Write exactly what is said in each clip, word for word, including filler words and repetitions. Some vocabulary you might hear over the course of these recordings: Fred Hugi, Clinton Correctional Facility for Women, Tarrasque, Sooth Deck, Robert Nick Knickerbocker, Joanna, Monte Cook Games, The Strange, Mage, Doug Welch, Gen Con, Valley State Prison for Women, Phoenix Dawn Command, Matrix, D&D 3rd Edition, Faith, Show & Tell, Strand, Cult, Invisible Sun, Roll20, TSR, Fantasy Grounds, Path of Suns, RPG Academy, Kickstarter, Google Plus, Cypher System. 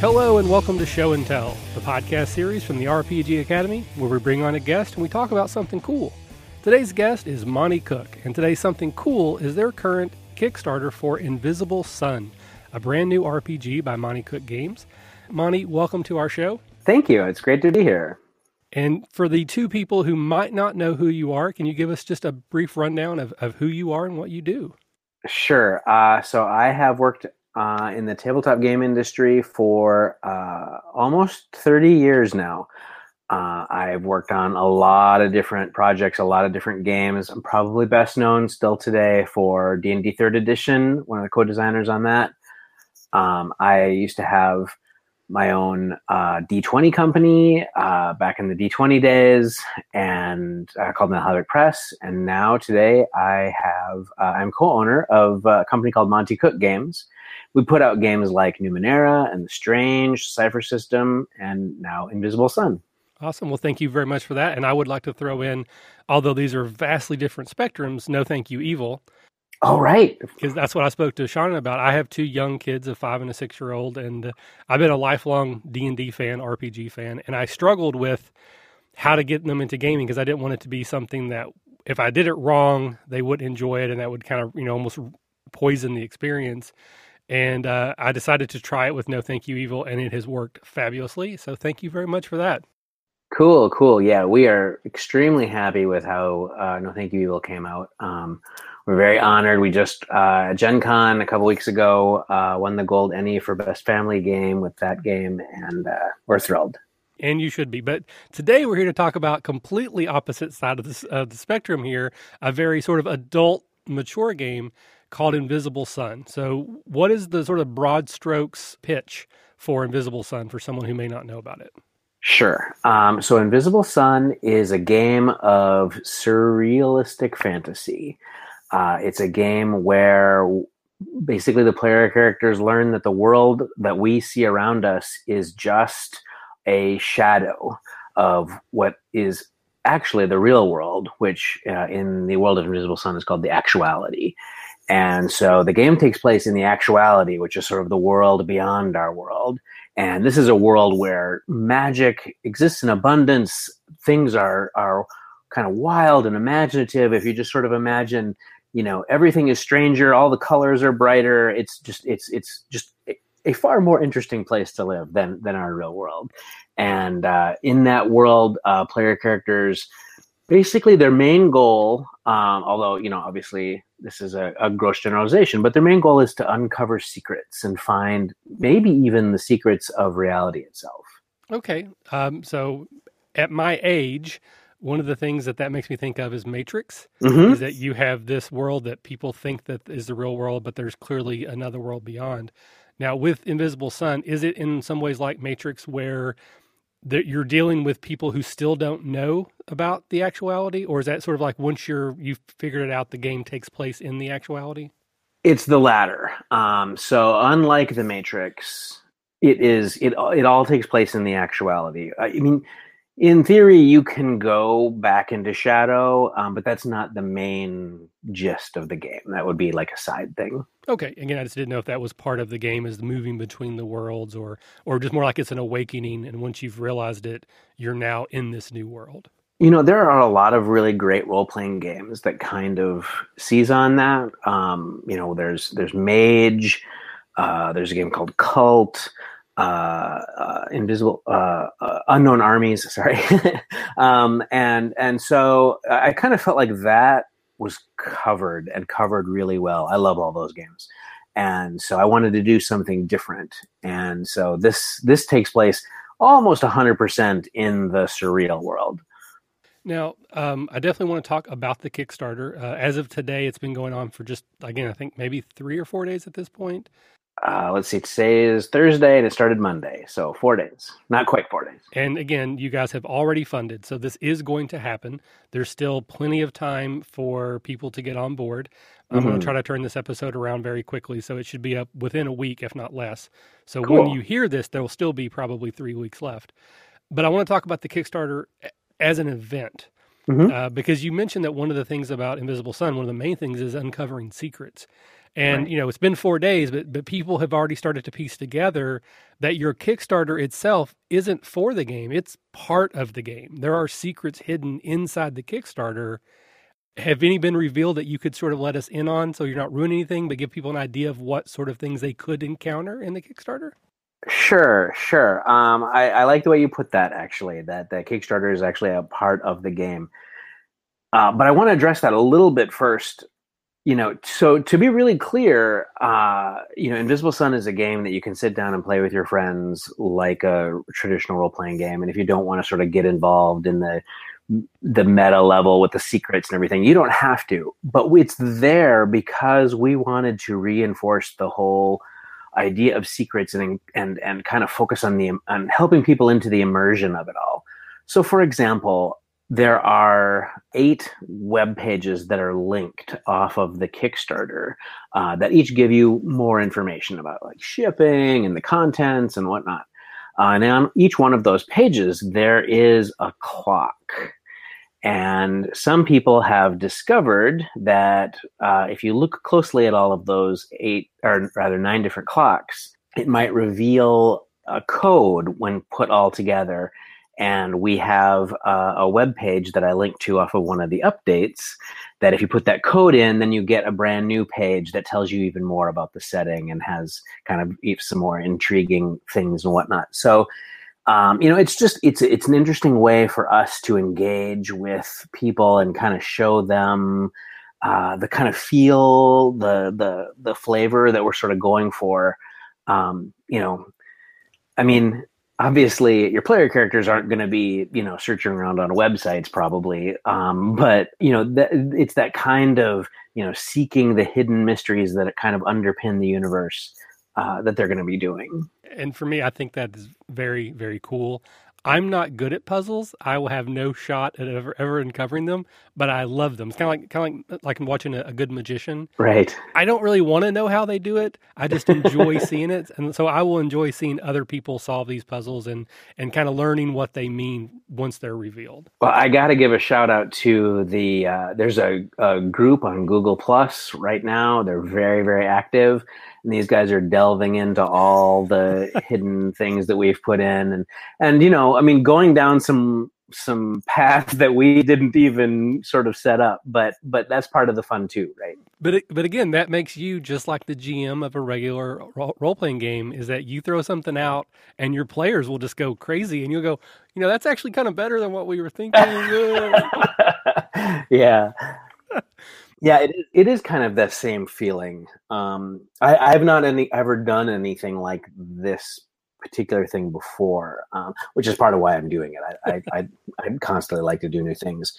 Hello and welcome to Show and Tell, the podcast series from the R P G Academy, where we bring on a guest and we talk about something cool. Today's guest is Monte Cook, and today's something cool is their current Kickstarter for Invisible Sun, a brand new R P G by Monte Cook Games. Monte, welcome to our show. Thank you. It's great to be here. And for the two people who might not know who you are, can you give us just a brief rundown of, of who you are and what you do? Sure. Uh, so I have worked Uh, in the tabletop game industry for uh, almost thirty years now. Uh, I've worked on a lot of different projects, a lot of different games. I'm probably best known still today for D and D third Edition, one of the co-designers on that. Um, I used to have my own uh, D twenty company uh, back in the D twenty days, and uh, called Malevolent Press. And now today I have uh, I'm co-owner of a company called Monte Cook Games. We put out games like Numenera and The Strange, Cypher System, and now Invisible Sun. Awesome. Well, thank you very much for that. And I would like to throw in, although these are vastly different spectrums, No Thank You Evil. All right. Because that's what I spoke to Shannon about. I have two young kids, a five and a six-year-old, and I've been a lifelong D and D fan, R P G fan, and I struggled with how to get them into gaming because I didn't want it to be something that if I did it wrong, they wouldn't enjoy it, and that would kind of, you know, almost poison the experience. And uh, I decided to try it with No Thank You Evil, and it has worked fabulously. So thank you very much for that. Cool, cool. Yeah, we are extremely happy with how uh, No Thank You Evil came out. Um, we're very honored. We just, uh, Gen Con a couple weeks ago, uh, won the Gold Emmy for Best Family Game with that game, and uh, we're thrilled. And you should be. But today we're here to talk about completely opposite side of, this, of the spectrum here, a very sort of adult, mature game called Invisible Sun. So what is the sort of broad strokes pitch for Invisible Sun for someone who may not know about it? Sure. Um, so Invisible Sun is a game of surrealistic fantasy. Uh, it's a game where basically the player characters learn that the world that we see around us is just a shadow of what is actually the real world, which uh, in the world of Invisible Sun is called the actuality. And so the game takes place in the actuality, which is sort of the world beyond our world. And this is a world where magic exists in abundance. Things are are kind of wild and imaginative. If you just sort of imagine, you know, everything is stranger, all the colors are brighter. It's just it's it's just a far more interesting place to live than than our real world. And uh, in that world, uh, player characters. Basically, their main goal, um, although, you know, obviously this is a, a gross generalization, but their main goal is to uncover secrets and find maybe even the secrets of reality itself. Okay. Um, so at my age, one of the things that that makes me think of is Matrix, mm-hmm. is that you have this world that people think that is the real world, but there's clearly another world beyond. Now, with Invisible Sun, is it in some ways like Matrix where that you're dealing with people who still don't know about the actuality? Or is that sort of like once you're, you've figured it out, the game takes place in the actuality? It's the latter. Um, so unlike the Matrix, it is, it, it all takes place in the actuality. I mean, in theory, you can go back into shadow, um, but that's not the main gist of the game. That would be like a side thing. Okay. Again, I just didn't know if that was part of the game is the moving between the worlds or or just more like it's an awakening. And once you've realized it, you're now in this new world. You know, there are a lot of really great role-playing games that kind of seize on that. Um, you know, there's there's Mage. Uh, there's a game called Cult. Uh, uh, invisible, uh, uh, unknown armies, sorry. um, and, and so I kind of felt like that was covered and covered really well. I love all those games. And so I wanted to do something different. And so this, this takes place almost a hundred percent in the surreal world. Now, um, I definitely want to talk about the Kickstarter. Uh, as of today, it's been going on for just, again, I think maybe three or four days at this point. Uh, let's see, today is Thursday and it started Monday. So four days, not quite four days. And again, you guys have already funded. So this is going to happen. There's still plenty of time for people to get on board. I'm mm-hmm. going to try to turn this episode around very quickly. So it should be up within a week, if not less. So cool. When you hear this, there will still be probably three weeks left. But I want to talk about the Kickstarter as an event. Mm-hmm. Uh, because you mentioned that one of the things about Invisible Sun, one of the main things is uncovering secrets. And, right. you know, it's been four days, but, but people have already started to piece together that your Kickstarter itself isn't for the game. It's part of the game. There are secrets hidden inside the Kickstarter. Have any been revealed that you could sort of let us in on, so you're not ruining anything, but give people an idea of what sort of things they could encounter in the Kickstarter? Sure, sure. Um, I, I like the way you put that, actually, that, that Kickstarter is actually a part of the game. Uh, but I want to address that a little bit first. You know, so to be really clear, uh, you know, Invisible Sun is a game that you can sit down and play with your friends like a traditional role-playing game. And if you don't want to sort of get involved in the the meta level with the secrets and everything, you don't have to. But it's there because we wanted to reinforce the whole idea of secrets and and and kind of focus on the on helping people into the immersion of it all. So, for example, there are eight web pages that are linked off of the Kickstarter uh, that each give you more information about like shipping and the contents and whatnot. Uh, and on each one of those pages, there is a clock. And some people have discovered that uh, if you look closely at all of those eight, or rather nine different clocks, it might reveal a code when put all together. And we have uh, a web page that I linked to off of one of the updates that if you put that code in, then you get a brand new page that tells you even more about the setting and has kind of some more intriguing things and whatnot. So, um, you know, it's just, it's, it's an interesting way for us to engage with people and kind of show them uh, the kind of feel, the, the, the flavor that we're sort of going for. Um, you know, I mean, obviously, your player characters aren't going to be, you know, searching around on websites probably. Um, but, you know, that, it's that kind of, you know, seeking the hidden mysteries that kind of underpin the universe uh, that they're going to be doing. And for me, I think that is very, very cool. I'm not good at puzzles. I will have no shot at ever, ever uncovering them, but I love them. It's kind of like, kind of like, like I'm watching a, a good magician. Right. I don't really want to know how they do it. I just enjoy seeing it. And so I will enjoy seeing other people solve these puzzles and, and kind of learning what they mean once they're revealed. Well, I got to give a shout out to the, uh, there's a, a group on Google Plus right now. They're very, very active. And these guys are delving into all the hidden things that we've put in. And, and, you know, I mean, going down some, some path that we didn't even sort of set up, but, but that's part of the fun too. Right. But, it, but again, that makes you just like the G M of a regular role-playing game, is that you throw something out and your players will just go crazy and you'll go, you know, that's actually kind of better than what we were thinking. Yeah. Yeah, it it is kind of that same feeling. Um, I, I've not any ever done anything like this particular thing before, um, which is part of why I'm doing it. I I, I I constantly like to do new things,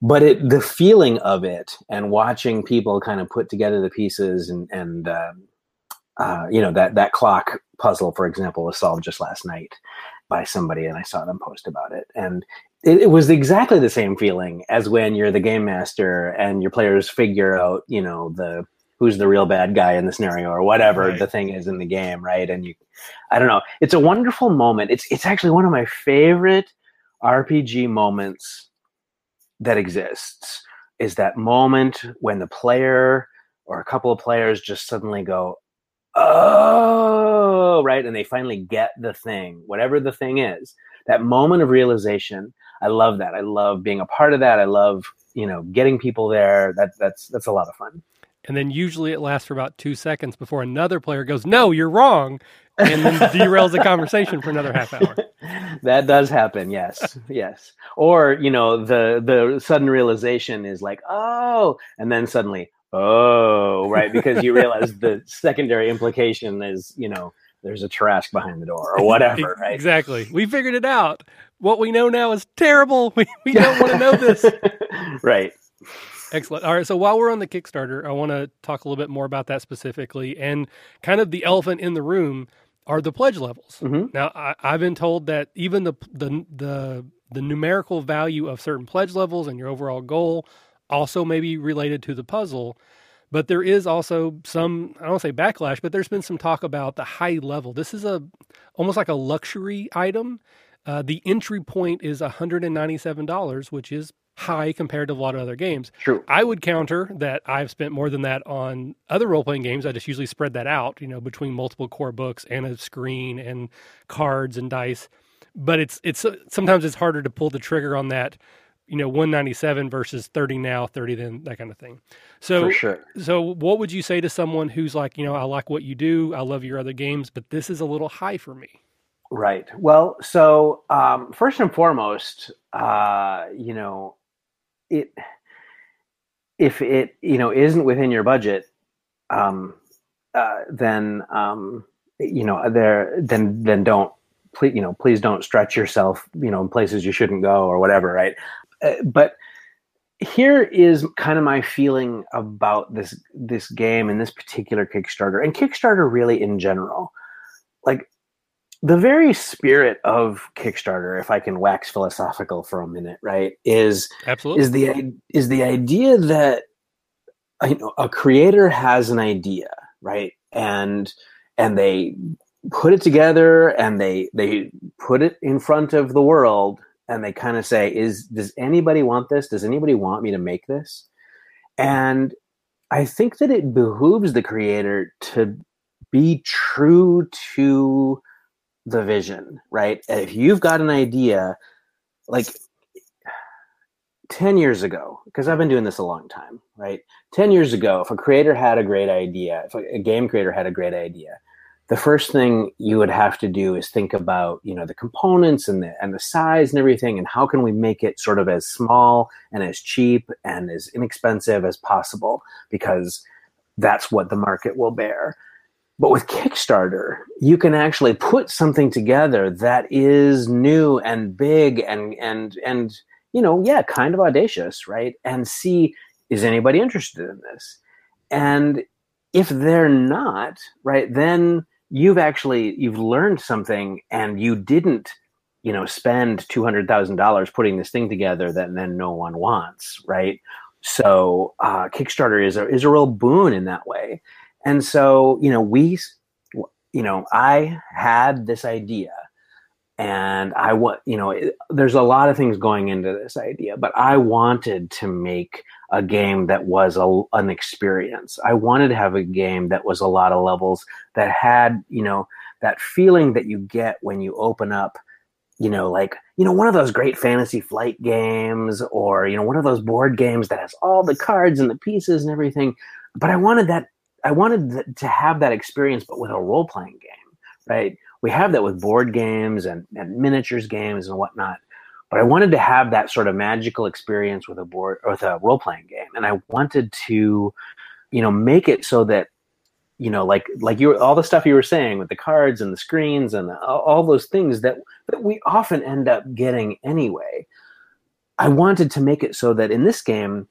but it the feeling of it and watching people kind of put together the pieces and and uh, uh, you know that that clock puzzle, for example, was solved just last night by somebody, and I saw them post about it, and it was exactly the same feeling as when you're the game master and your players figure out, you know, the who's the real bad guy in the scenario or whatever right. the thing is in the game, right? And you, I don't know, it's a wonderful moment. It's it's actually one of my favorite R P G moments that exists. Is that moment when the player or a couple of players just suddenly go, oh, right, and they finally get the thing, whatever the thing is. That moment of realization, I love that. I love being a part of that. I love, you know, getting people there. That, that's that's a lot of fun. And then usually it lasts for about two seconds before another player goes, no, you're wrong, and then derails the conversation for another half hour. That does happen, yes, yes. Or, you know, the, the sudden realization is like, oh, and then suddenly, oh, right, because you realize the secondary implication is, you know, there's a Tarrasque behind the door or whatever, right? Exactly. We figured it out. What we know now is terrible. We, we don't want to know this. Right. Excellent. All right. So while we're on the Kickstarter, I want to talk a little bit more about that specifically. And kind of the elephant in the room are the pledge levels. Mm-hmm. Now, I, I've been told that even the, the the the numerical value of certain pledge levels and your overall goal also may be related to the puzzle. But there is also some, I don't want to say backlash, but there's been some talk about the high level. This is a almost like a luxury item. Uh, the entry point is one hundred ninety-seven dollars, which is high compared to a lot of other games. True. I would counter that I've spent more than that on other role-playing games. I just usually spread that out, you know, between multiple core books and a screen and cards and dice. But it's it's sometimes it's harder to pull the trigger on that, you know, one ninety-seven versus thirty now, thirty then, that kind of thing. So, for sure. So what would you say to someone who's like, you know, I like what you do, I love your other games, but this is a little high for me? Right. Well, so um, first and foremost, uh, you know, it if it you know isn't within your budget, um, uh, then um, you know there then then don't please you know please don't stretch yourself you know in places you shouldn't go or whatever, right? Uh, but here is kind of my feeling about this this game and this particular Kickstarter and Kickstarter really in general, like. The very spirit of Kickstarter, if I can wax philosophical for a minute, right, is Absolutely. is the is the idea that you know, a creator has an idea, right, and and they put it together and they they put it in front of the world and they kind of say, is does anybody want this? Does anybody want me to make this? And I think that it behooves the creator to be true to the vision, right? If you've got an idea, like ten years ago, because I've been doing this a long time, right? ten years ago, if a creator had a great idea, if a game creator had a great idea, the first thing you would have to do is think about, you know, the components and the and the size and everything, and how can we make it sort of as small and as cheap and as inexpensive as possible, because that's what the market will bear. But with Kickstarter, you can actually put something together that is new and big and, and, and, you know, yeah, kind of audacious, right? And see, is anybody interested in this? And if they're not, right, then you've actually, you've learned something and you didn't, you know, spend two hundred thousand dollars putting this thing together that then no one wants, right? So uh, Kickstarter is a, is a real boon in that way. And so, you know, we, you know, I had this idea and I want, you know, it, there's a lot of things going into this idea, but I wanted to make a game that was a, an experience. I wanted to have a game that was a lot of levels that had, you know, that feeling that you get when you open up, you know, like, you know, one of those great fantasy flight games or, you know, one of those board games that has all the cards and the pieces and everything. But I wanted that. I wanted to have that experience, but with a role-playing game, right? We have that with board games and, and miniatures games and whatnot, but I wanted to have that sort of magical experience with a board or with a role-playing game, and I wanted to, you know, make it so that, you know, like like you were, all the stuff you were saying with the cards and the screens and the, all those things that that we often end up getting anyway. I wanted to make it so that in this game,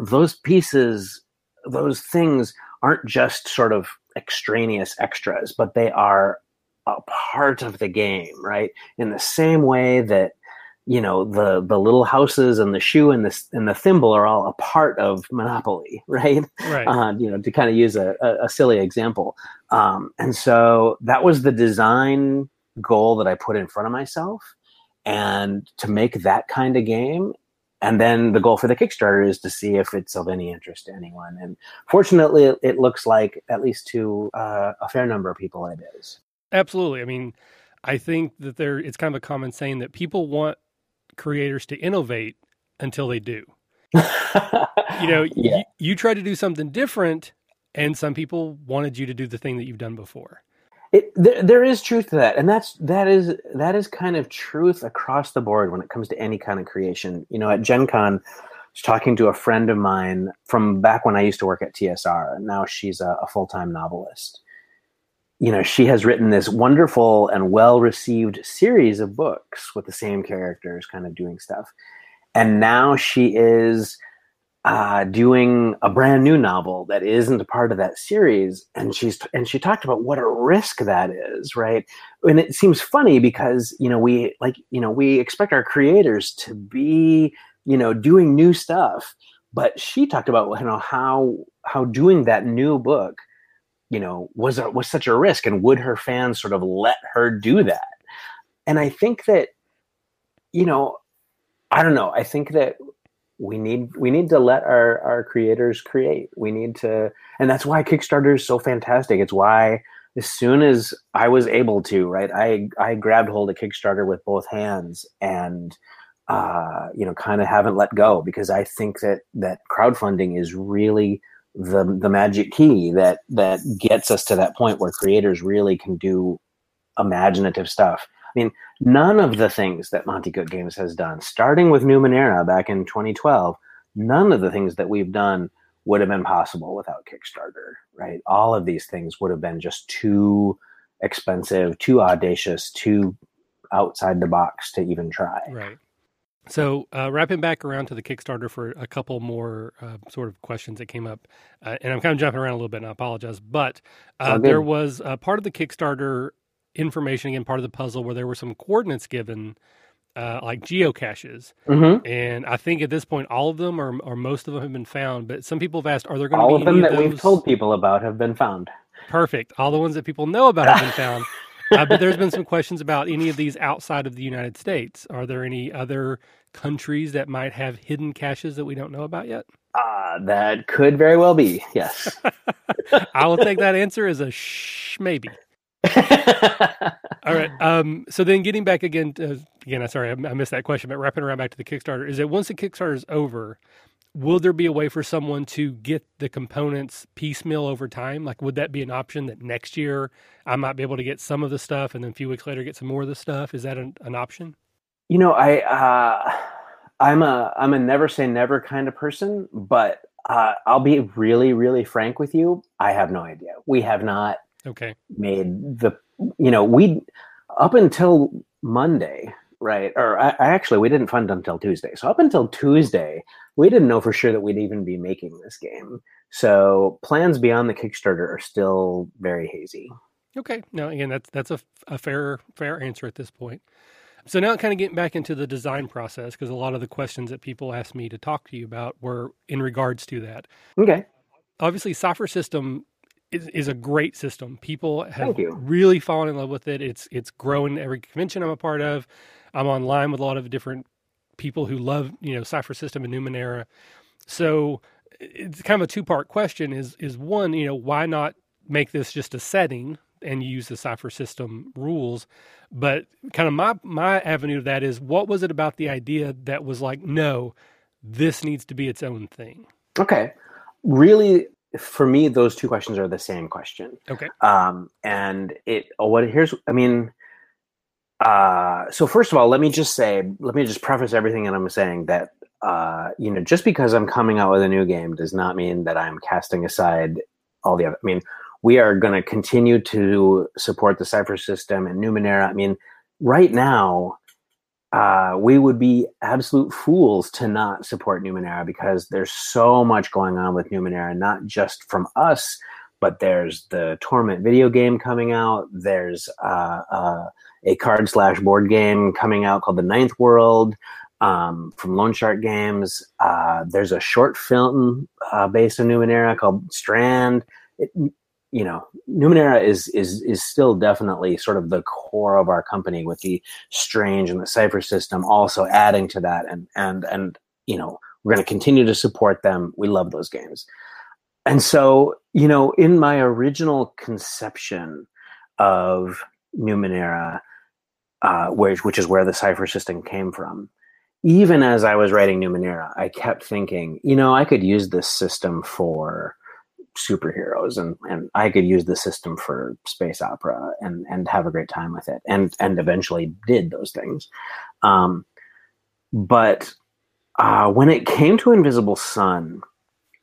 those pieces, those things. Aren't just sort of extraneous extras, but they are a part of the game, right? In the same way that, you know, the the little houses and the shoe and the and the thimble are all a part of Monopoly, right? Right. Uh, you know, to kind of use a, a, a silly example. Um, and so that was the design goal that I put in front of myself, and to make that kind of game. And then the goal for the Kickstarter is to see if it's of any interest to anyone. And fortunately, it looks like, at least to uh, a fair number of people, it is. Absolutely. I mean, I think that there it's kind of a common saying that people want creators to innovate until they do. you know, yeah. y- you try to do something different, and some people wanted you to do the thing that you've done before. It, there, there is truth to that, and that's that is that is kind of truth across the board when it comes to any kind of creation. You know, at Gen Con, I was talking to a friend of mine from back when I used to work at T S R, and now she's a, a full-time novelist. You know, she has written this wonderful and well-received series of books with the same characters kind of doing stuff, and now she is Uh, doing a brand new novel that isn't a part of that series. And she's, and she talked about what a risk that is. Right. And it seems funny because, you know, we like, you know, we expect our creators to be, you know, doing new stuff, but she talked about, you know, how, how doing that new book, you know, was, a, was such a risk, and would her fans sort of let her do that? And I think that, you know, I don't know. I think that, we need we need to let our, our creators create. We need to, and that's why Kickstarter is so fantastic. It's why as soon as I was able to, right, I I grabbed hold of Kickstarter with both hands and uh, you know, kind of haven't let go, because I think that that crowdfunding is really the the magic key that that gets us to that point where creators really can do imaginative stuff. I mean, none of the things that Monte Cook Games has done, starting with Numenera back in twenty twelve, none of the things that we've done would have been possible without Kickstarter, right? All of these things would have been just too expensive, too audacious, too outside the box to even try. Right. So uh, wrapping back around to the Kickstarter for a couple more uh, sort of questions that came up, uh, and I'm kind of jumping around a little bit, and I apologize, but uh, there was uh, part of the Kickstarter information, again, part of the puzzle, where there were some coordinates given, uh, like geocaches. Mm-hmm. And I think at this point, all of them or, or most of them have been found, but some people have asked, are there going to be all of them that those... we've told people about have been found? Perfect. All the ones that people know about have been found. Uh, but there's been some questions about any of these outside of the United States. Are there any other countries that might have hidden caches that we don't know about yet? Uh, that could very well be, yes. I will take that answer as a shh, maybe. All right. Um, so then getting back again, to, again, I'm sorry, I, I missed that question, but wrapping around back to the Kickstarter, is that once the Kickstarter is over, will there be a way for someone to get the components piecemeal over time? Like, would that be an option that next year I might be able to get some of the stuff and then a few weeks later get some more of the stuff? Is that an, an option? You know, I, uh, I'm a, I'm a never say never kind of person, but uh, I'll be really, really frank with you. I have no idea. We have not. Okay. Made the, you know, we, up until Monday, right? Or I, I actually, we didn't fund until Tuesday. So up until Tuesday, we didn't know for sure that we'd even be making this game. So plans beyond the Kickstarter are still very hazy. Okay. No, again, that's, that's a, a fair, fair answer at this point. So now kind of getting back into the design process, because a lot of the questions that people asked me to talk to you about were in regards to that. Okay. Obviously, Cypher System Is, is a great system. People have really fallen in love with it. It's it's grown every convention I'm a part of. I'm online with a lot of different people who love, you know, Cypher System and Numenera. So it's kind of a two-part question is, is one, you know, why not make this just a setting and use the Cypher System rules? But kind of my, my avenue of that is, what was it about the idea that was like, no, this needs to be its own thing? Okay. Really... For me, those two questions are the same question. Okay. Um, and it, oh, what, here's, I mean, uh, so first of all, let me just say, let me just preface everything that I'm saying that, uh, you know, just because I'm coming out with a new game does not mean that I'm casting aside all the other, I mean, we are going to continue to support the Cypher System and Numenera. I mean, right now, Uh, we would be absolute fools to not support Numenera, because there's so much going on with Numenera, not just from us, but there's the Torment video game coming out. There's uh, uh, a card slash board game coming out called The Ninth World um, from Lone Shark Games. Uh, there's a short film uh, based on Numenera called Strand. It, you know, Numenera is, is, is still definitely sort of the core of our company, with the Strange and the Cypher System also adding to that. And, and, and, you know, we're going to continue to support them. We love those games. And so, you know, in my original conception of Numenera, uh, which, which is where the Cypher System came from, even as I was writing Numenera, I kept thinking, you know, I could use this system for superheroes, and, and I could use the system for space opera and, and have a great time with it, and, and eventually did those things. Um, but uh, when it came to Invisible Sun,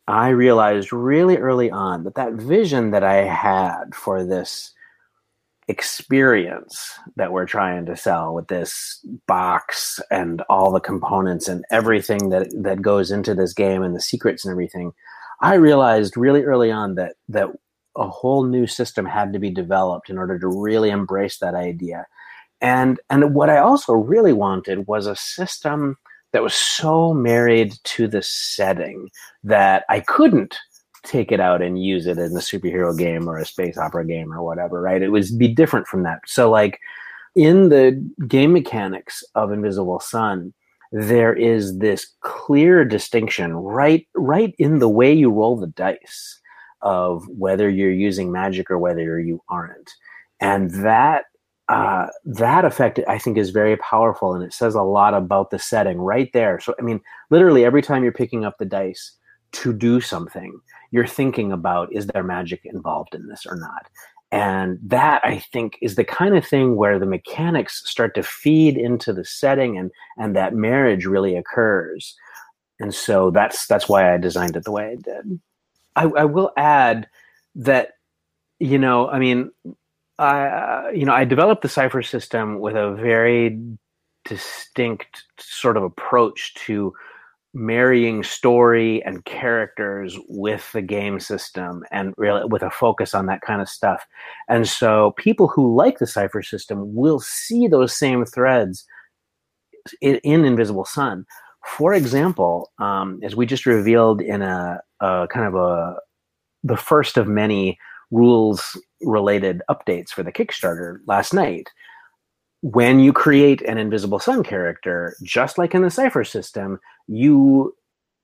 I realized really early on that that vision that I had for this experience that we're trying to sell, with this box and all the components and everything that, that goes into this game and the secrets and everything, I realized really early on that that a whole new system had to be developed in order to really embrace that idea. And and what I also really wanted was a system that was so married to the setting that I couldn't take it out and use it in a superhero game or a space opera game or whatever, right? It would be different from that. So like in the game mechanics of Invisible Sun, there is this clear distinction right right in the way you roll the dice of whether you're using magic or whether you aren't. And that uh, that effect, I think, is very powerful, and it says a lot about the setting right there. So, I mean, literally every time you're picking up the dice to do something, you're thinking about, is there magic involved in this or not? And that, I think, is the kind of thing where the mechanics start to feed into the setting, and and that marriage really occurs. And so that's that's why I designed it the way I did. I, I will add that, you know, I mean, I, you know, I developed the Cypher system with a very distinct sort of approach to marrying story and characters with the game system, and really with a focus on that kind of stuff. And so people who like the Cypher system will see those same threads in, in Invisible Sun. For example, um, as we just revealed in a, a kind of a the first of many rules-related updates for the Kickstarter last night, when you create an Invisible Sun character, just like in the Cypher system, you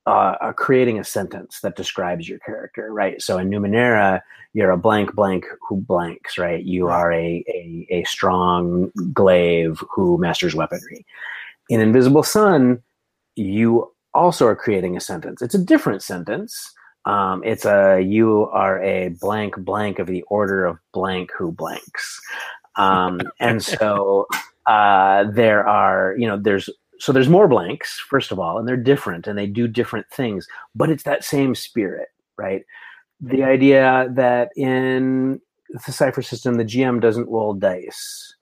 uh, are creating a sentence that describes your character, right? So in Numenera, you're a blank blank who blanks, right? You are a a, a strong glaive who masters weaponry. In Invisible Sun, you also are creating a sentence. It's a different sentence. Um, it's a, you are a blank blank of the order of blank who blanks. Um, and so uh, there are, you know, there's, so there's more blanks, first of all, and they're different and they do different things, but it's that same spirit, right? The idea that in the Cypher system, the G M doesn't roll dice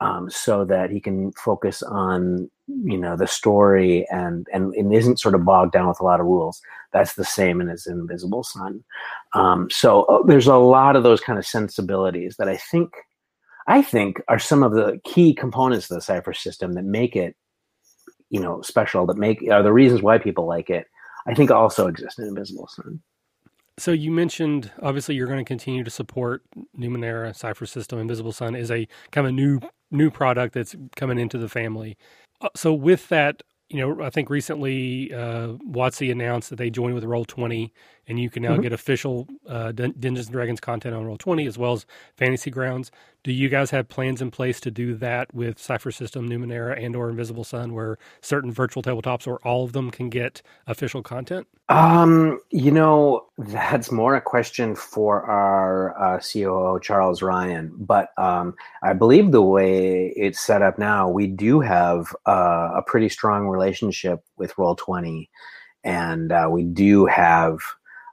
um, so that he can focus on, you know, the story and, and and isn't sort of bogged down with a lot of rules. That's the same in his Invisible Sun. Um, so oh, there's a lot of those kind of sensibilities that I think I think are some of the key components of the Cypher system that make it, you know, special, that make, are the reasons why people like it, I think also exist in Invisible Sun. So you mentioned, obviously, you're going to continue to support Numenera, Cypher system. Invisible Sun is a kind of new, new product that's coming into the family. So with that, you know, I think recently uh, WotC announced that they joined with Roll twenty, and you can now mm-hmm. get official uh, D- Dungeons and Dragons content on Roll twenty as well as Fantasy Grounds. Do you guys have plans in place to do that with Cypher System, Numenera, and or Invisible Sun, where certain virtual tabletops or all of them can get official content? Um, you know, that's more a question for our uh, C O O, Charles Ryan. But um, I believe the way it's set up now, we do have uh, a pretty strong relationship with Roll twenty, and uh, we do have...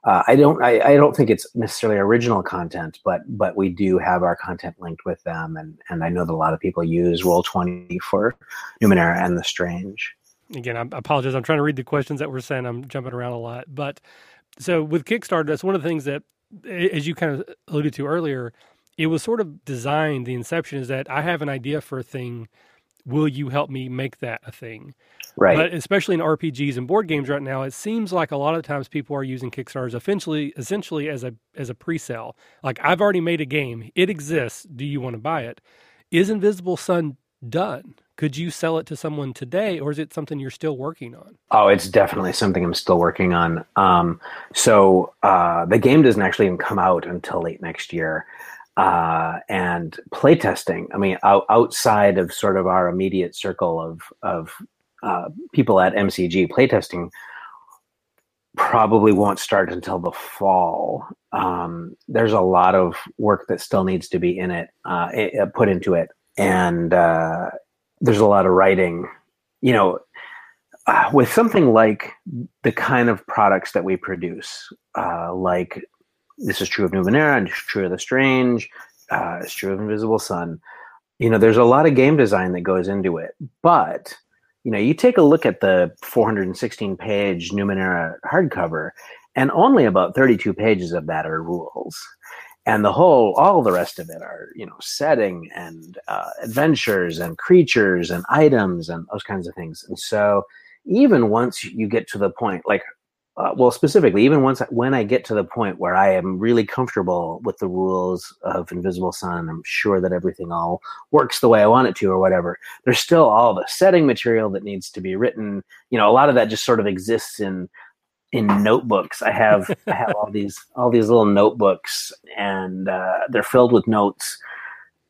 Uh, I don't. I, I don't think it's necessarily original content, but but we do have our content linked with them, and, and I know that a lot of people use Roll twenty for Numenera and The Strange. Again, I apologize. I'm trying to read the questions that were sent. I'm jumping around a lot, but so with Kickstarter, that's one of the things that, as you kind of alluded to earlier, it was sort of designed. The inception is that I have an idea for a thing. Will you help me make that a thing? Right. But especially in R P Gs and board games right now, it seems like a lot of times people are using Kickstarters essentially, essentially as a as a pre-sale. Like, I've already made a game. It exists. Do you want to buy it? Is Invisible Sun done? Could you sell it to someone today, or is it something you're still working on? Oh, it's definitely something I'm still working on. Um, so uh, the game doesn't actually even come out until late next year. Uh, and playtesting, I mean, out, outside of sort of our immediate circle of, of uh, people at M C G, playtesting probably won't start until the fall. Um, there's a lot of work that still needs to be in it, uh, it put into it. And uh, there's a lot of writing, you know, uh, with something like the kind of products that we produce, uh, like this is true of Numenera, and it's true of The Strange, uh, it's true of Invisible Sun. You know, there's a lot of game design that goes into it. But, you know, you take a look at the four hundred sixteen page Numenera hardcover, and only about thirty-two pages of that are rules. And the whole, all the rest of it are, you know, setting and uh, adventures and creatures and items and those kinds of things. And so even once you get to the point, like, uh, well, specifically, even once when I get to the point where I am really comfortable with the rules of Invisible Sun, I'm sure that everything all works the way I want it to or whatever, there's still all the setting material that needs to be written. You know, a lot of that just sort of exists in in notebooks. I have I have all these all these little notebooks, and uh, they're filled with notes.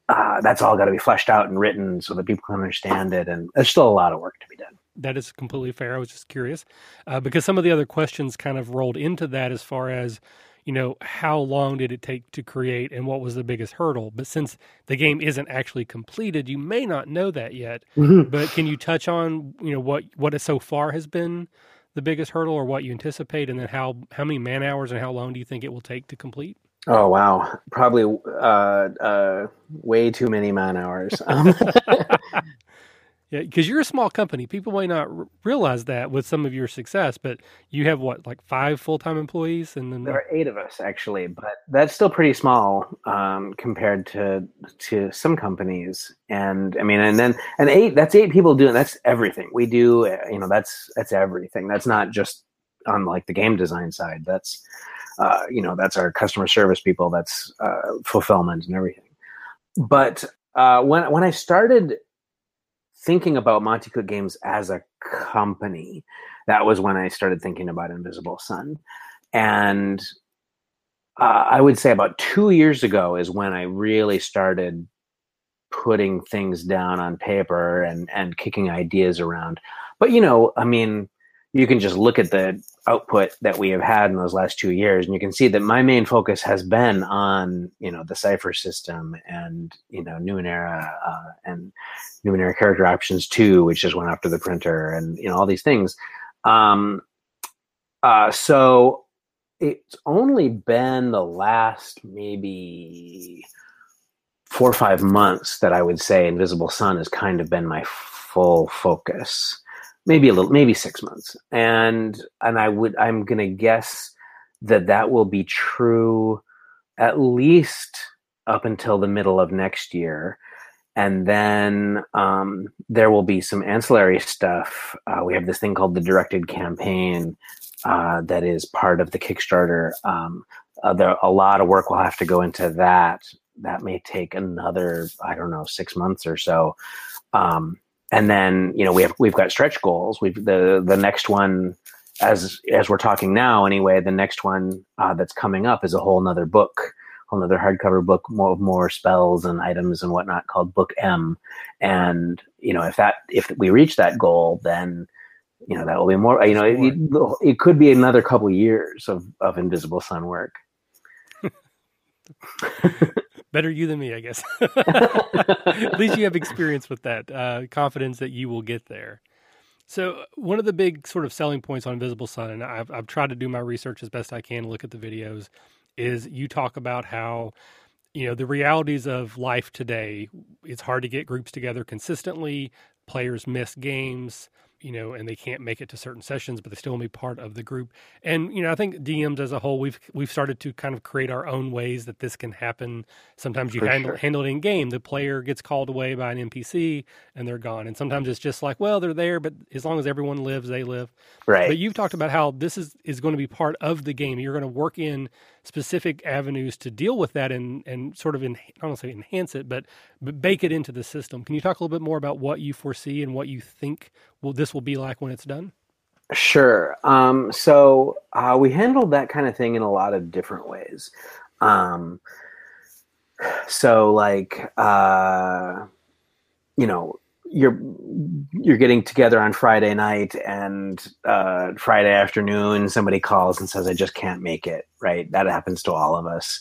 Uh, that's all got to be fleshed out and written so that people can understand it. And there's still a lot of work to be done. That is completely fair. I was just curious uh, because some of the other questions kind of rolled into that as far as, you know, how long did it take to create and what was the biggest hurdle? But since the game isn't actually completed, you may not know that yet. Mm-hmm. But can you touch on, you know, what what so far has been the biggest hurdle or what you anticipate, and then how, how many man hours and how long do you think it will take to complete? Oh, wow. Probably uh, uh, way too many man hours. Um. Yeah, because you're a small company. People may not r- realize that with some of your success, but you have, what, like five full-time employees? And then There are eight of us, actually, but that's still pretty small um, compared to to some companies. And, I mean, and then and eight, that's eight people doing, that's everything. We do, you know, that's that's everything. That's not just on, like, the game design side. That's... Uh, you know, that's our customer service people, that's uh, fulfillment and everything. But uh, when when I started thinking about Monte Cook Games as a company, that was when I started thinking about Invisible Sun. And uh, I would say about two years ago is when I really started putting things down on paper and, and kicking ideas around. But, you know, I mean, you can just look at the output that we have had in those last two years. And you can see that my main focus has been on, you know, the Cypher system and, you know, Numenera uh, and Numenera character options two, which just went after the printer and, you know, all these things. Um, uh, so it's only been the last maybe four or five months that I would say Invisible Sun has kind of been my full focus. Maybe a little, maybe six months, and and I would I'm gonna guess that that will be true at least up until the middle of next year, and then um, there will be some ancillary stuff. Uh, we have this thing called the Directed Campaign uh, that is part of the Kickstarter. Um, uh, there, a lot of work will have to go into that. That may take another I don't know six months or so. Um, And then, you know, we have, we've got stretch goals. We've the, the next one, as as we're talking now anyway, the next one uh, that's coming up is a whole nother book, whole nother hardcover book, more more spells and items and whatnot called Book M. And, you know, if that if we reach that goal, then, you know, that will be more, you know, it, it could be another couple of years of, of Invisible Sun work. Better you than me, I guess. At least you have experience with that, uh, confidence that you will get there. So one of the big sort of selling points on Invisible Sun, and I've, I've tried to do my research as best I can, look at the videos, is you talk about how, you know, the realities of life today, it's hard to get groups together consistently, players miss games, you know, and they can't make it to certain sessions, but they still want to be part of the group. And, you know, I think D Ms as a whole, we've we've started to kind of create our own ways that this can happen. Sometimes you handle, sure. handle it in game. The player gets called away by an N P C and they're gone. And sometimes it's just like, well, they're there, but as long as everyone lives, they live. Right. But you've talked about how this is, is going to be part of the game. You're going to work in specific avenues to deal with that and, and sort of, in, I don't want to say enhance it, but, but bake it into the system. Can you talk a little bit more about what you foresee and what you think will this will be like when it's done? Sure. Um, so uh, we handled that kind of thing in a lot of different ways. Um, so like, uh, you know, you're you're getting together on Friday night and uh, Friday afternoon, somebody calls and says, I just can't make it, right? That happens to all of us.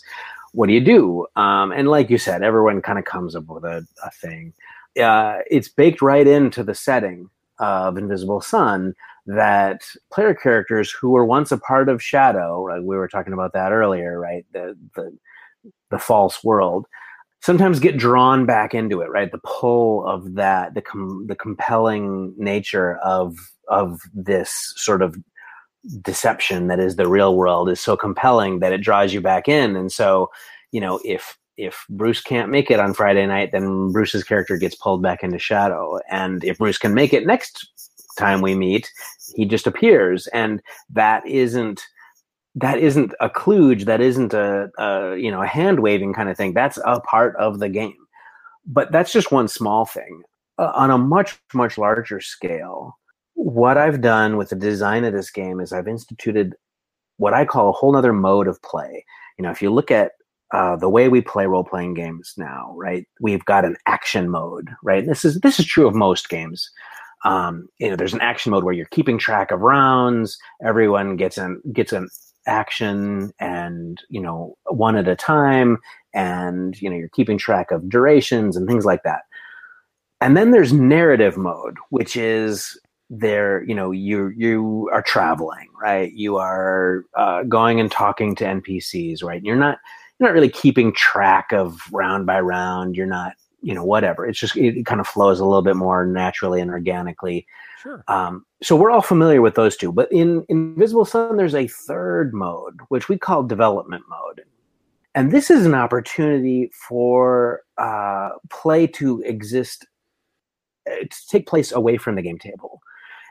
What do you do? Um, and like you said, everyone kind of comes up with a, a thing. Uh, it's baked right into the setting of Invisible Sun that player characters who were once a part of Shadow, right, we were talking about that earlier, right? The, the the false world, sometimes get drawn back into it, right? The pull of that, the com- the compelling nature of of this sort of deception that is the real world is so compelling that it draws you back in. And so, you know, if If Bruce can't make it on Friday night, then Bruce's character gets pulled back into Shadow. And if Bruce can make it next time we meet, he just appears. And that isn't that isn't a kludge, that isn't a, a you know a hand waving kind of thing. That's a part of the game. But that's just one small thing. Uh, on a much, much larger scale, what I've done with the design of this game is I've instituted what I call a whole other mode of play. You know, if you look at uh, the way we play role-playing games now, right, we've got an action mode, right? This is this is true of most games. Um, you know, there's an action mode where you're keeping track of rounds. Everyone gets an gets an action, and you know, one at a time, and you know, you're keeping track of durations and things like that. And then there's narrative mode, which is there, you know, you you are traveling, right? You are uh, going and talking to N P Cs, right? You're not you're not really keeping track of round by round. You're not, you know, whatever. It's just it kind of flows a little bit more naturally and organically. Sure. Um, so we're all familiar with those two. But in Invisible Sun, there's a third mode, which we call development mode. And this is an opportunity for uh, play to exist, to take place away from the game table.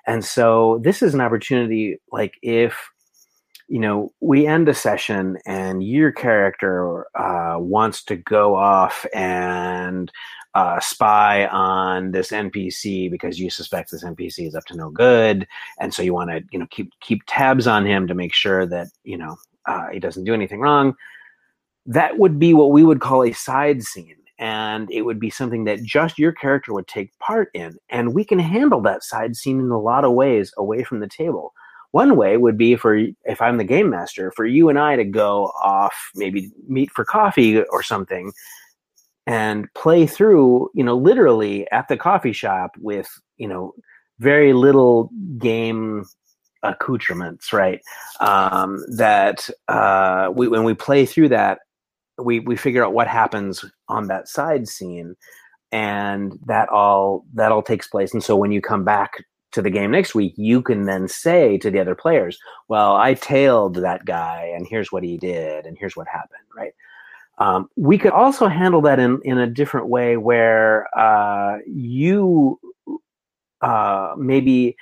And so this is an opportunity, like if, you know, we end a session and your character uh, wants to go off and uh, spy on this N P C because you suspect this N P C is up to no good. And so you want to, you know, keep keep tabs on him to make sure that, you know, uh, he doesn't do anything wrong. That would be what we would call a side scene. And it would be something that just your character would take part in. And we can handle that side scene in a lot of ways away from the table. One way would be for, if I'm the game master, for you and I to go off, maybe meet for coffee or something, and play through, you know, literally at the coffee shop with, you know, very little game accoutrements, right? Um, that uh, we, when we play through that, we we figure out what happens on that side scene, and that all that all takes place. And so when you come back to the game next week, you can then say to the other players, well, I tailed that guy, and here's what he did, and here's what happened, right? Um, we could also handle that in, in a different way where uh, you uh, maybe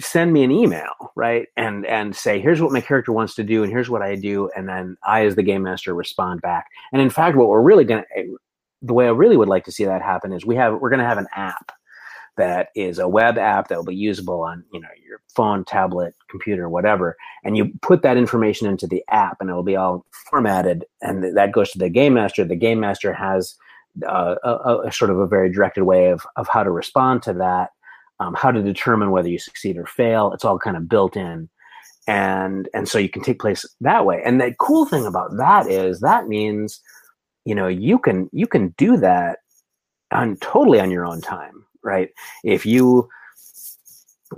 send me an email, right? And and say, here's what my character wants to do, and here's what I do, and then I, as the game master, respond back. And in fact, what we're really going to, the way I really would like to see that happen is we have, we're going to have an app that is a web app that will be usable on, you know, your phone, tablet, computer, whatever. And you put that information into the app, and it'll be all formatted, and that goes to the game master. The game master has uh, a, a sort of a very directed way of of how to respond to that. Um, how to determine whether you succeed or fail. It's all kind of built in. And and so you can take place that way. And the cool thing about that is that means, you know, you can you can do that on totally on your own time, right? If you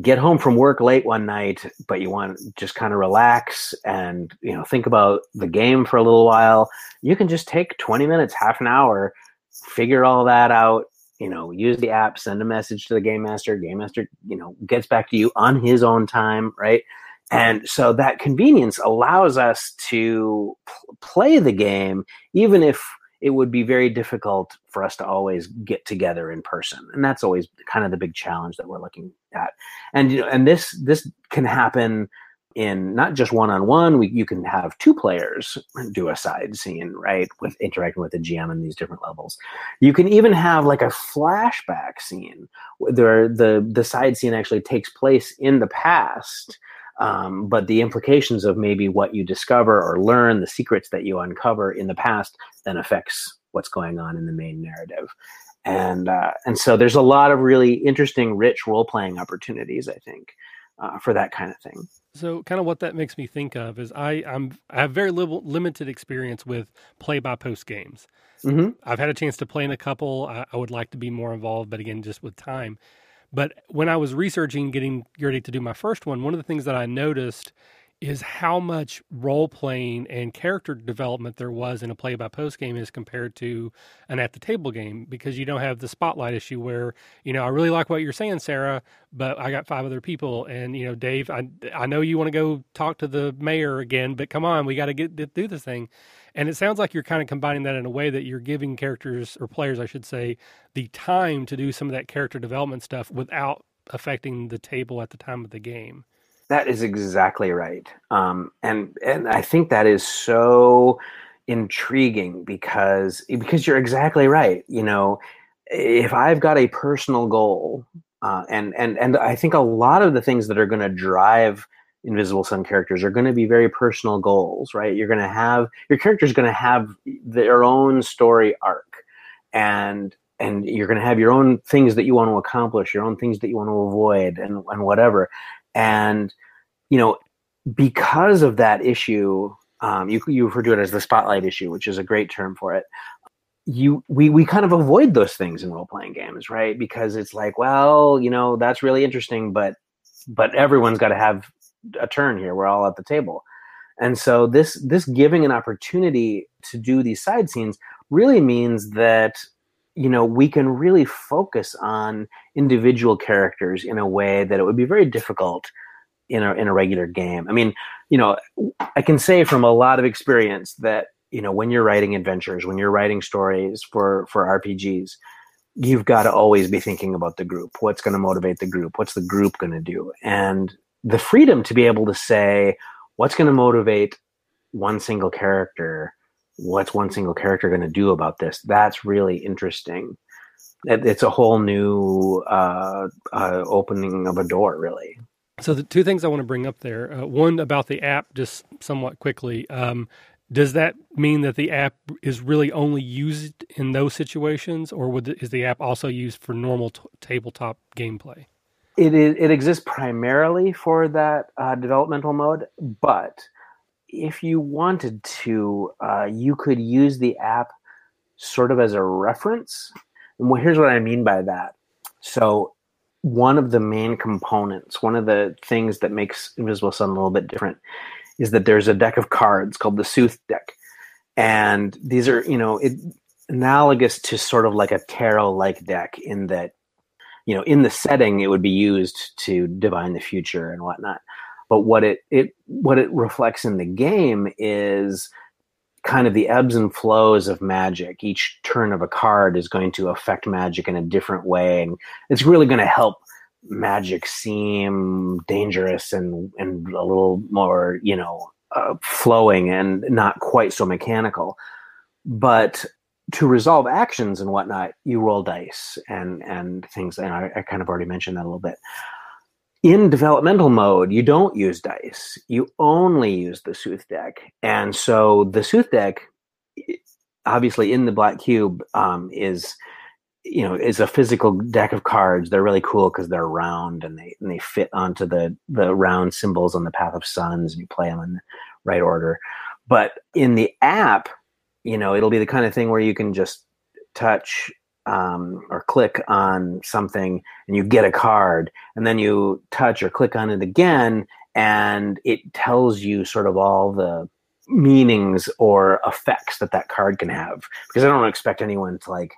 get home from work late one night, but you want to just kind of relax and, you know, think about the game for a little while, you can just take twenty minutes, half an hour, figure all that out, you know, use the app, send a message to the game master, game master, you know, gets back to you on his own time, right? And so that convenience allows us to pl- play the game, even if it would be very difficult for us to always get together in person. And that's always kind of the big challenge that we're looking at. And, you know, and this, this can happen in not just one-on-one. We, you can have two players do a side scene, right, with interacting with the G M in these different levels. You can even have like a flashback scene. There, the the side scene actually takes place in the past, um, but the implications of maybe what you discover or learn, the secrets that you uncover in the past, then affects what's going on in the main narrative. And uh, and so there's a lot of really interesting, rich role-playing opportunities, I think, uh, for that kind of thing. So kind of what that makes me think of is I I'm, I have very little, limited experience with play-by-post games. Mm-hmm. I've had a chance to play in a couple. I, I would like to be more involved, but again, just with time. But when I was researching, getting ready to do my first one, one of the things that I noticed is how much role-playing and character development there was in a play-by-post game as compared to an at-the-table game, because you don't have the spotlight issue where, you know, I really like what you're saying, Sarah, but I got five other people. And, you know, Dave, I I know you want to go talk to the mayor again, but come on, we got to get do this thing. And it sounds like you're kind of combining that in a way that you're giving characters, or players, I should say, the time to do some of that character development stuff without affecting the table at the time of the game. That is exactly right. Um, and and I think that is so intriguing because because you're exactly right. You know, if I've got a personal goal, uh, and, and, and I think a lot of the things that are going to drive Invisible Sun characters are going to be very personal goals, right? You're going to have, your character's going to have their own story arc, and and you're going to have your own things that you want to accomplish, your own things that you want to avoid, and, and whatever. And, you know, because of that issue, um, you, you refer to it as the spotlight issue, which is a great term for it. You, we, we kind of avoid those things in role-playing games, right? Because it's like, well, you know, that's really interesting, but, but everyone's got to have a turn here. We're all at the table. And so this, this giving an opportunity to do these side scenes really means that, you know, we can really focus on individual characters in a way that it would be very difficult in a, in a regular game. I mean, you know, I can say from a lot of experience that, you know, when you're writing adventures, when you're writing stories for, for R P Gs, you've got to always be thinking about the group. What's going to motivate the group? What's the group going to do? And the freedom to be able to say, what's going to motivate one single character? What's one single character going to do about this? That's really interesting. It, it's a whole new uh, uh, opening of a door, really. So the two things I want to bring up there, uh, one about the app, just somewhat quickly. Um, does that mean that the app is really only used in those situations, or would the, is the app also used for normal t- tabletop gameplay? It is. It exists primarily for that uh, developmental mode, but if you wanted to, uh, you could use the app sort of as a reference. And well, here's what I mean by that. So one of the main components, one of the things that makes Invisible Sun a little bit different is that there's a deck of cards called the Sooth Deck. And these are, you know, it, analogous to sort of like a tarot-like deck in that, you know, in the setting it would be used to divine the future and whatnot. But what it, it what it reflects in the game is kind of the ebbs and flows of magic. Each turn of a card is going to affect magic in a different way, and it's really going to help magic seem dangerous and, and a little more, you know, uh, flowing and not quite so mechanical. But to resolve actions and whatnot, you roll dice and, and things, and I, I kind of already mentioned that a little bit. In developmental mode, you don't use dice. You only use the Sooth Deck. And so the Sooth Deck, obviously in the black cube, um, is, you know, is a physical deck of cards. They're really cool because they're round and they and they fit onto the, the round symbols on the Path of Suns, and you play them in the right order. But in the app, you know, it'll be the kind of thing where you can just touch Um, or click on something and you get a card, and then you touch or click on it again and it tells you sort of all the meanings or effects that that card can have, because I don't expect anyone to like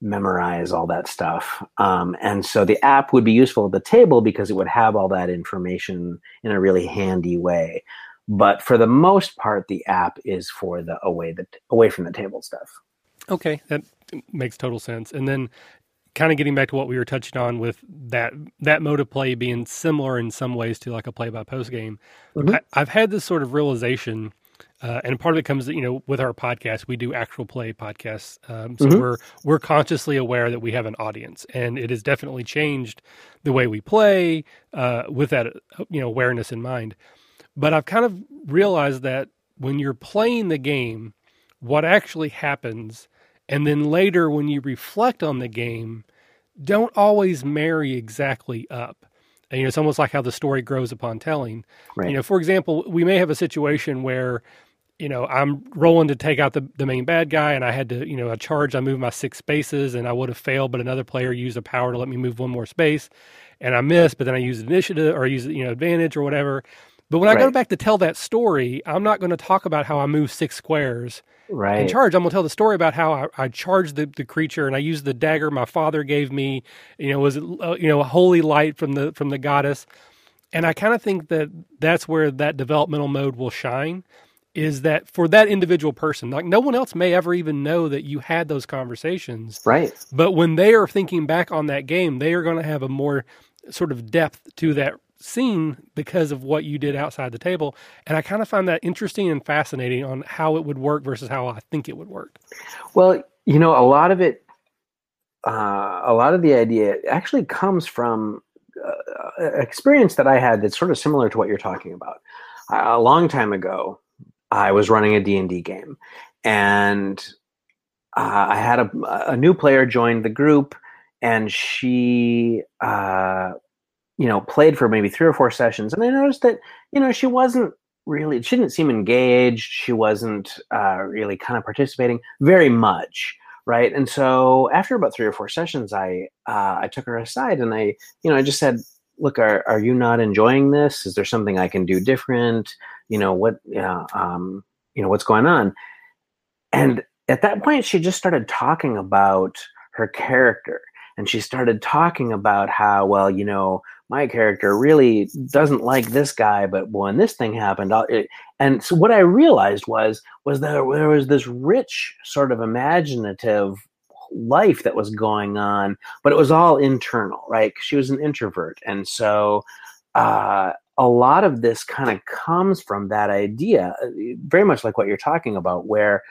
memorize all that stuff. Um, and so the app would be useful at the table because it would have all that information in a really handy way. But for the most part, the app is for the away, the, away from the table stuff. Okay, that makes total sense. And then kind of getting back to what we were touching on with that that mode of play being similar in some ways to like a play-by-post game, mm-hmm. I, I've had this sort of realization, uh, and part of it comes, you know, with our podcast, we do actual play podcasts. Um, so mm-hmm. we're we're consciously aware that we have an audience, and it has definitely changed the way we play uh, with that, you know, awareness in mind. But I've kind of realized that when you're playing the game, what actually happens, and then later when you reflect on the game, don't always marry exactly up. And, you know, it's almost like how the story grows upon telling. Right. You know, for example, we may have a situation where, you know, I'm rolling to take out the, the main bad guy, and I had to, you know, a charge, I moved my six spaces, and I would have failed, but another player used a power to let me move one more space, and I missed, but then I used initiative, or I used, you know, advantage or whatever. But when I right. go back to tell that story, I'm not going to talk about how I moved six squares right. and charge. I'm going to tell the story about how I, I charged the, the creature, and I used the dagger my father gave me. You know, was it, uh, you know, a holy light from the from the goddess. And I kind of think that that's where that developmental mode will shine, is that for that individual person, like no one else may ever even know that you had those conversations. Right. But when they are thinking back on that game, they are going to have a more sort of depth to that scene because of what you did outside the table. And I kind of find that interesting and fascinating on how it would work versus how I think it would work. Well, you know, a lot of it, uh, a lot of the idea actually comes from uh, experience that I had that's sort of similar to what you're talking about. Uh, a long time ago, I was running a D and D game, and uh, I had a, a new player join the group, and she, uh, you know, played for maybe three or four sessions, and I noticed that, you know, she wasn't really, she didn't seem engaged, she wasn't uh, really kind of participating very much, right? And so after about three or four sessions, I uh, I took her aside, and I, you know, I just said, look, are are you not enjoying this? Is there something I can do different? You know, what, uh, um, you know, what's going on? And at that point, she just started talking about her character. And she started talking about how, well, you know, my character really doesn't like this guy, but when this thing happened, I'll, it, and so what I realized was, was that there was this rich sort of imaginative life that was going on, but it was all internal, right? 'Cause she was an introvert. And so, uh, a lot of this kind of comes from that idea, very much like what you're talking about, where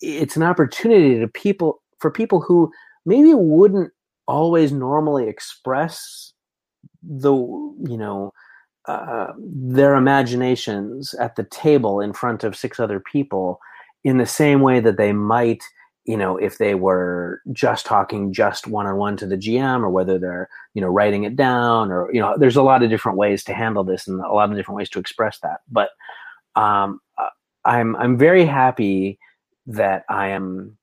it's an opportunity to people for people who maybe wouldn't always normally express the, you know, uh, their imaginations at the table in front of six other people in the same way that they might, you know, if they were just talking just one-on-one to the G M, or whether they're, you know, writing it down, or, you know, there's a lot of different ways to handle this and a lot of different ways to express that. But um, I'm, I'm very happy that I am,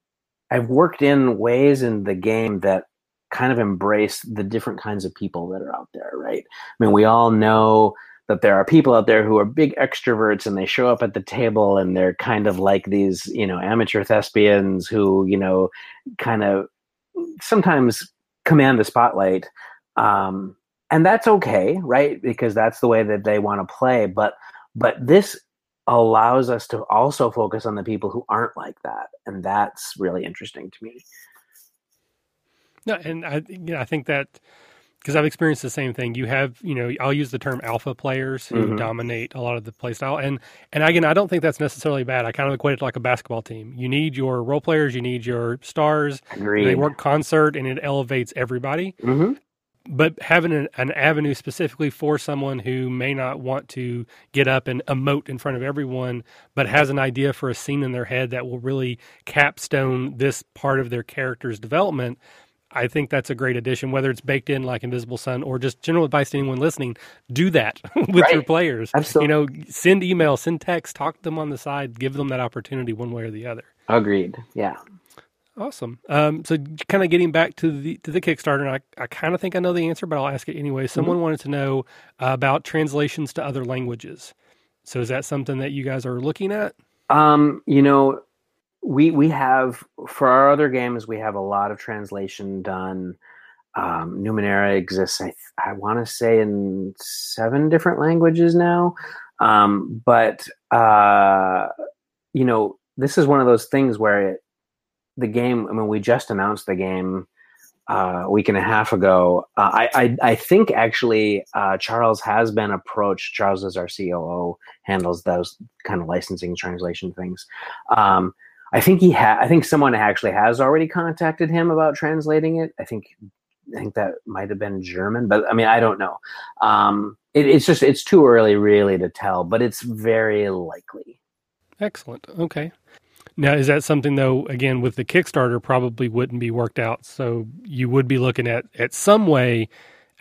I've worked in ways in the game that kind of embrace the different kinds of people that are out there, right? I mean, we all know that there are people out there who are big extroverts, and they show up at the table and they're kind of like these, you know, amateur thespians who, you know, kind of sometimes command the spotlight. Um, and that's okay, right? Because that's the way that they want to play. But, but this allows us to also focus on the people who aren't like that. And that's really interesting to me. No, and I, you know, I think that, because I've experienced the same thing. You have, you know, I'll use the term alpha players who mm-hmm. dominate a lot of the play style. And, and again, I don't think that's necessarily bad. I kind of equate it to like a basketball team. You need your role players, you need your stars. Agreed. They work concert and it elevates everybody. Mm-hmm. But having an, an avenue specifically for someone who may not want to get up and emote in front of everyone, but has an idea for a scene in their head that will really capstone this part of their character's development, I think that's a great addition, whether it's baked in like Invisible Sun or just general advice to anyone listening, do that with right. your players. Absolutely. You know, send email, send text, talk to them on the side, give them that opportunity one way or the other. Agreed. Yeah. Awesome. Um, so kind of getting back to the to the Kickstarter, and I, I kind of think I know the answer, but I'll ask it anyway. Someone mm-hmm. wanted to know uh, about translations to other languages. So is that something that you guys are looking at? Um, you know, we we have, for our other games, we have a lot of translation done. Um, Numenera exists, I, I want to say, in seven different languages now. Um, but, uh, you know, this is one of those things where it, the game, I mean, we just announced the game uh, a week and a half ago. Uh, I, I I think actually uh, Charles has been approached. Charles is our C O O, handles those kind of licensing translation things. Um, I think he ha- I think someone actually has already contacted him about translating it. I think I think that might have been German, but I mean, I don't know. Um, it, it's just it's too early really to tell, but it's very likely. Excellent. Okay. Now, is that something, though, again, with the Kickstarter probably wouldn't be worked out, so you would be looking at, at some way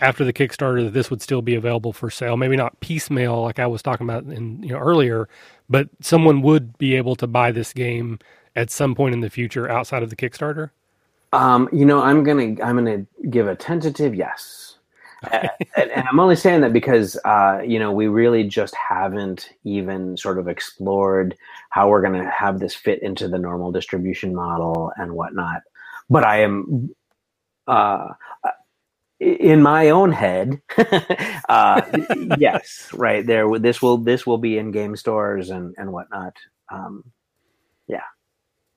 after the Kickstarter that this would still be available for sale? Maybe not piecemeal like I was talking about in, you know, earlier, but someone would be able to buy this game at some point in the future outside of the Kickstarter? Um, you know, I'm going to I'm gonna give a tentative yes. and, and I'm only saying that because, uh, you know, we really just haven't even sort of explored how we're going to have this fit into the normal distribution model and whatnot. But I am, uh, in my own head, uh, yes, right there. This will this will be in game stores and and whatnot. Um, yeah.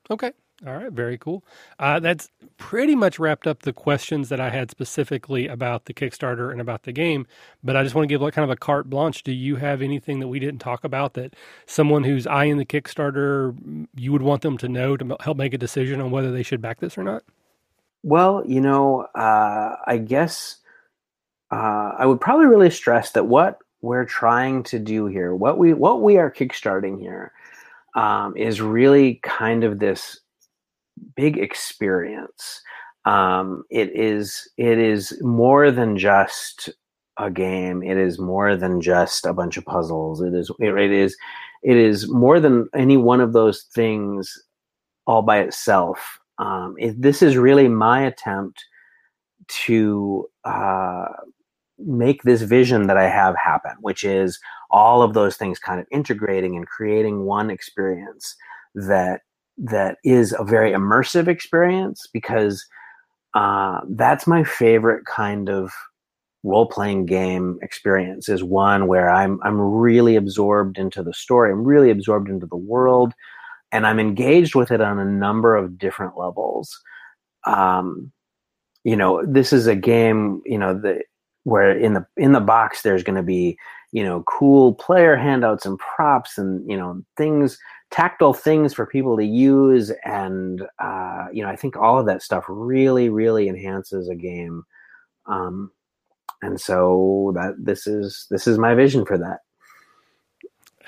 Okay. All right. Very cool. Uh, that's pretty much wrapped up the questions that I had specifically about the Kickstarter and about the game, but I just want to give like kind of a carte blanche. Do you have anything that we didn't talk about that someone who's eyeing the Kickstarter, you would want them to know to help make a decision on whether they should back this or not? Well, you know, uh, I guess uh, I would probably really stress that what we're trying to do here, what we, what we are kickstarting here um, is really kind of this big experience. Um, it is, it is more than just a game. It is more than just a bunch of puzzles. It is, it, it is, it is more than any one of those things all by itself. Um, it, this is really my attempt to uh, make this vision that I have happen, which is all of those things kind of integrating and creating one experience that, that is a very immersive experience, because uh, that's my favorite kind of role-playing game experience, is one where I'm I'm really absorbed into the story. I'm really absorbed into the world, and I'm engaged with it on a number of different levels. Um, you know, this is a game, you know, the, where in the in the box there's going to be, you know, cool player handouts and props and, you know, things, tactile things for people to use. And, uh, you know, I think all of that stuff really, really enhances a game. Um, and so that this is, this is my vision for that.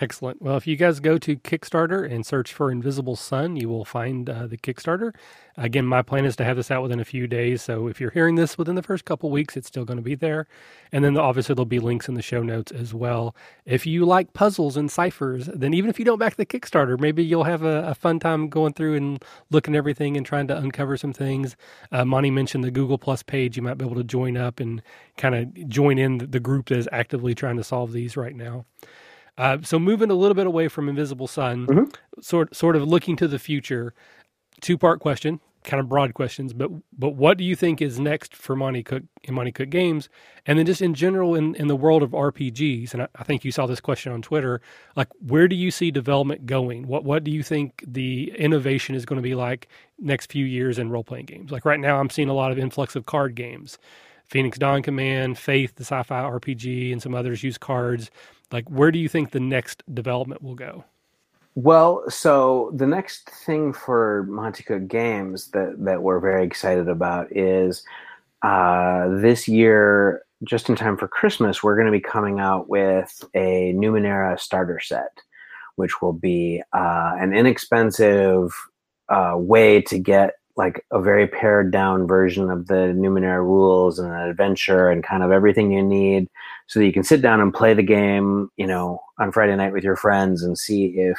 Excellent. Well, if you guys go to Kickstarter and search for Invisible Sun, you will find uh, the Kickstarter. Again, my plan is to have this out within a few days. So if you're hearing this within the first couple weeks, it's still going to be there. And then obviously there'll be links in the show notes as well. If you like puzzles and ciphers, then even if you don't back the Kickstarter, maybe you'll have a, a fun time going through and looking at everything and trying to uncover some things. Uh, Monty mentioned the Google Plus page. You might be able to join up and kind of join in the group that is actively trying to solve these right now. Uh, so moving a little bit away from Invisible Sun, mm-hmm. sort sort of looking to the future, two-part question, kind of broad questions, but but what do you think is next for Monte Cook and Monte Cook Games? And then just in general in, in the world of R P Gs, and I, I think you saw this question on Twitter, like where do you see development going? What what do you think the innovation is going to be like next few years in role-playing games? Like right now I'm seeing a lot of influx of card games. Phoenix Dawn Command, Faith, the sci-fi R P G, and some others use cards. Like, where do you think the next development will go? Well, so the next thing for Monte Cook Games that, that we're very excited about is uh, this year, just in time for Christmas, we're going to be coming out with a Numenera starter set, which will be uh, an inexpensive uh, way to get like a very pared down version of the Numenera rules and an adventure and kind of everything you need so that you can sit down and play the game, you know, on Friday night with your friends and see if,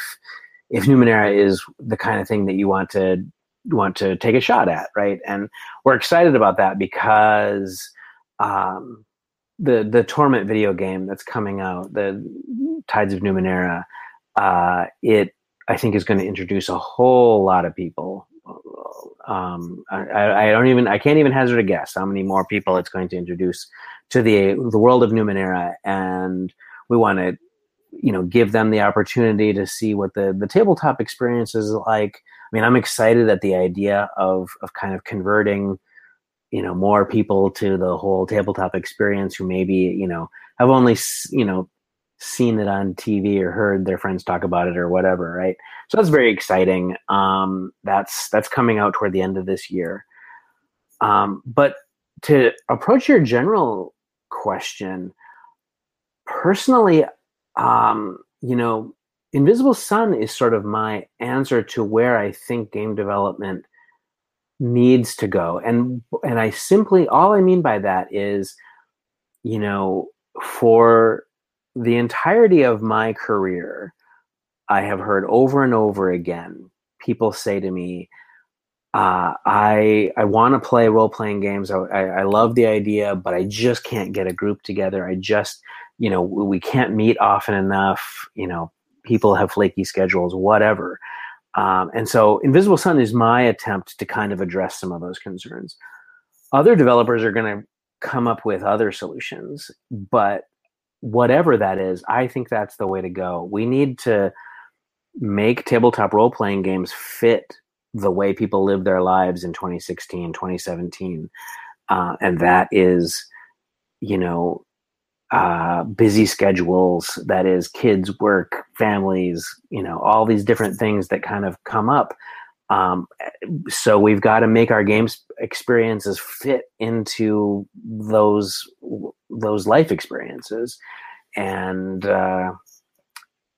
if Numenera is the kind of thing that you want to want to take a shot at. Right. And we're excited about that because um, the, the Torment video game that's coming out, the Tides of Numenera, uh, it, I think is going to introduce a whole lot of people. Um, I, I don't even, I can't even hazard a guess how many more people it's going to introduce to the the world of Numenera, and we want to, you know, give them the opportunity to see what the, the tabletop experience is like. I mean, I'm excited at the idea of of kind of converting, you know, more people to the whole tabletop experience who maybe, you know, have only, you know, seen it on T V or heard their friends talk about it or whatever. Right. So that's very exciting. Um, that's, that's coming out toward the end of this year. Um, but to approach your general question, personally, um, you know, Invisible Sun is sort of my answer to where I think game development needs to go. And, and I simply, all I mean by that is, you know, for the entirety of my career, I have heard over and over again, people say to me, uh, I I want to play role-playing games. I, I, I love the idea, but I just can't get a group together. I just, you know, we can't meet often enough. You know, people have flaky schedules, whatever. Um, and so Invisible Sun is my attempt to kind of address some of those concerns. Other developers are going to come up with other solutions, but whatever that is, I think that's the way to go. We need to make tabletop role-playing games fit the way people live their lives in twenty sixteen, twenty seventeen. Uh, and that is, you know, uh, busy schedules, that is kids, work, families, you know, all these different things that kind of come up. Um, so we've got to make our games experiences fit into those, those life experiences. And, uh,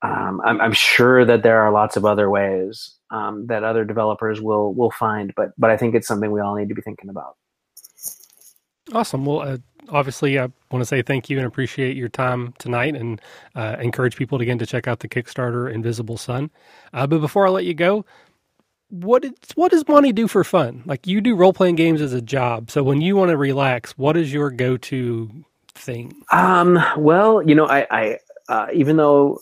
um, I'm, I'm sure that there are lots of other ways, um, that other developers will, will find, but, but I think it's something we all need to be thinking about. Awesome. Well, uh, obviously I want to say thank you and appreciate your time tonight, and uh, encourage people to, again, to check out the Kickstarter Invisible Sun. Uh, but before I let you go, what is, what does Monty do for fun? Like, you do role-playing games as a job. So when you want to relax, what is your go-to thing? Um, well, you know, I, I uh, even though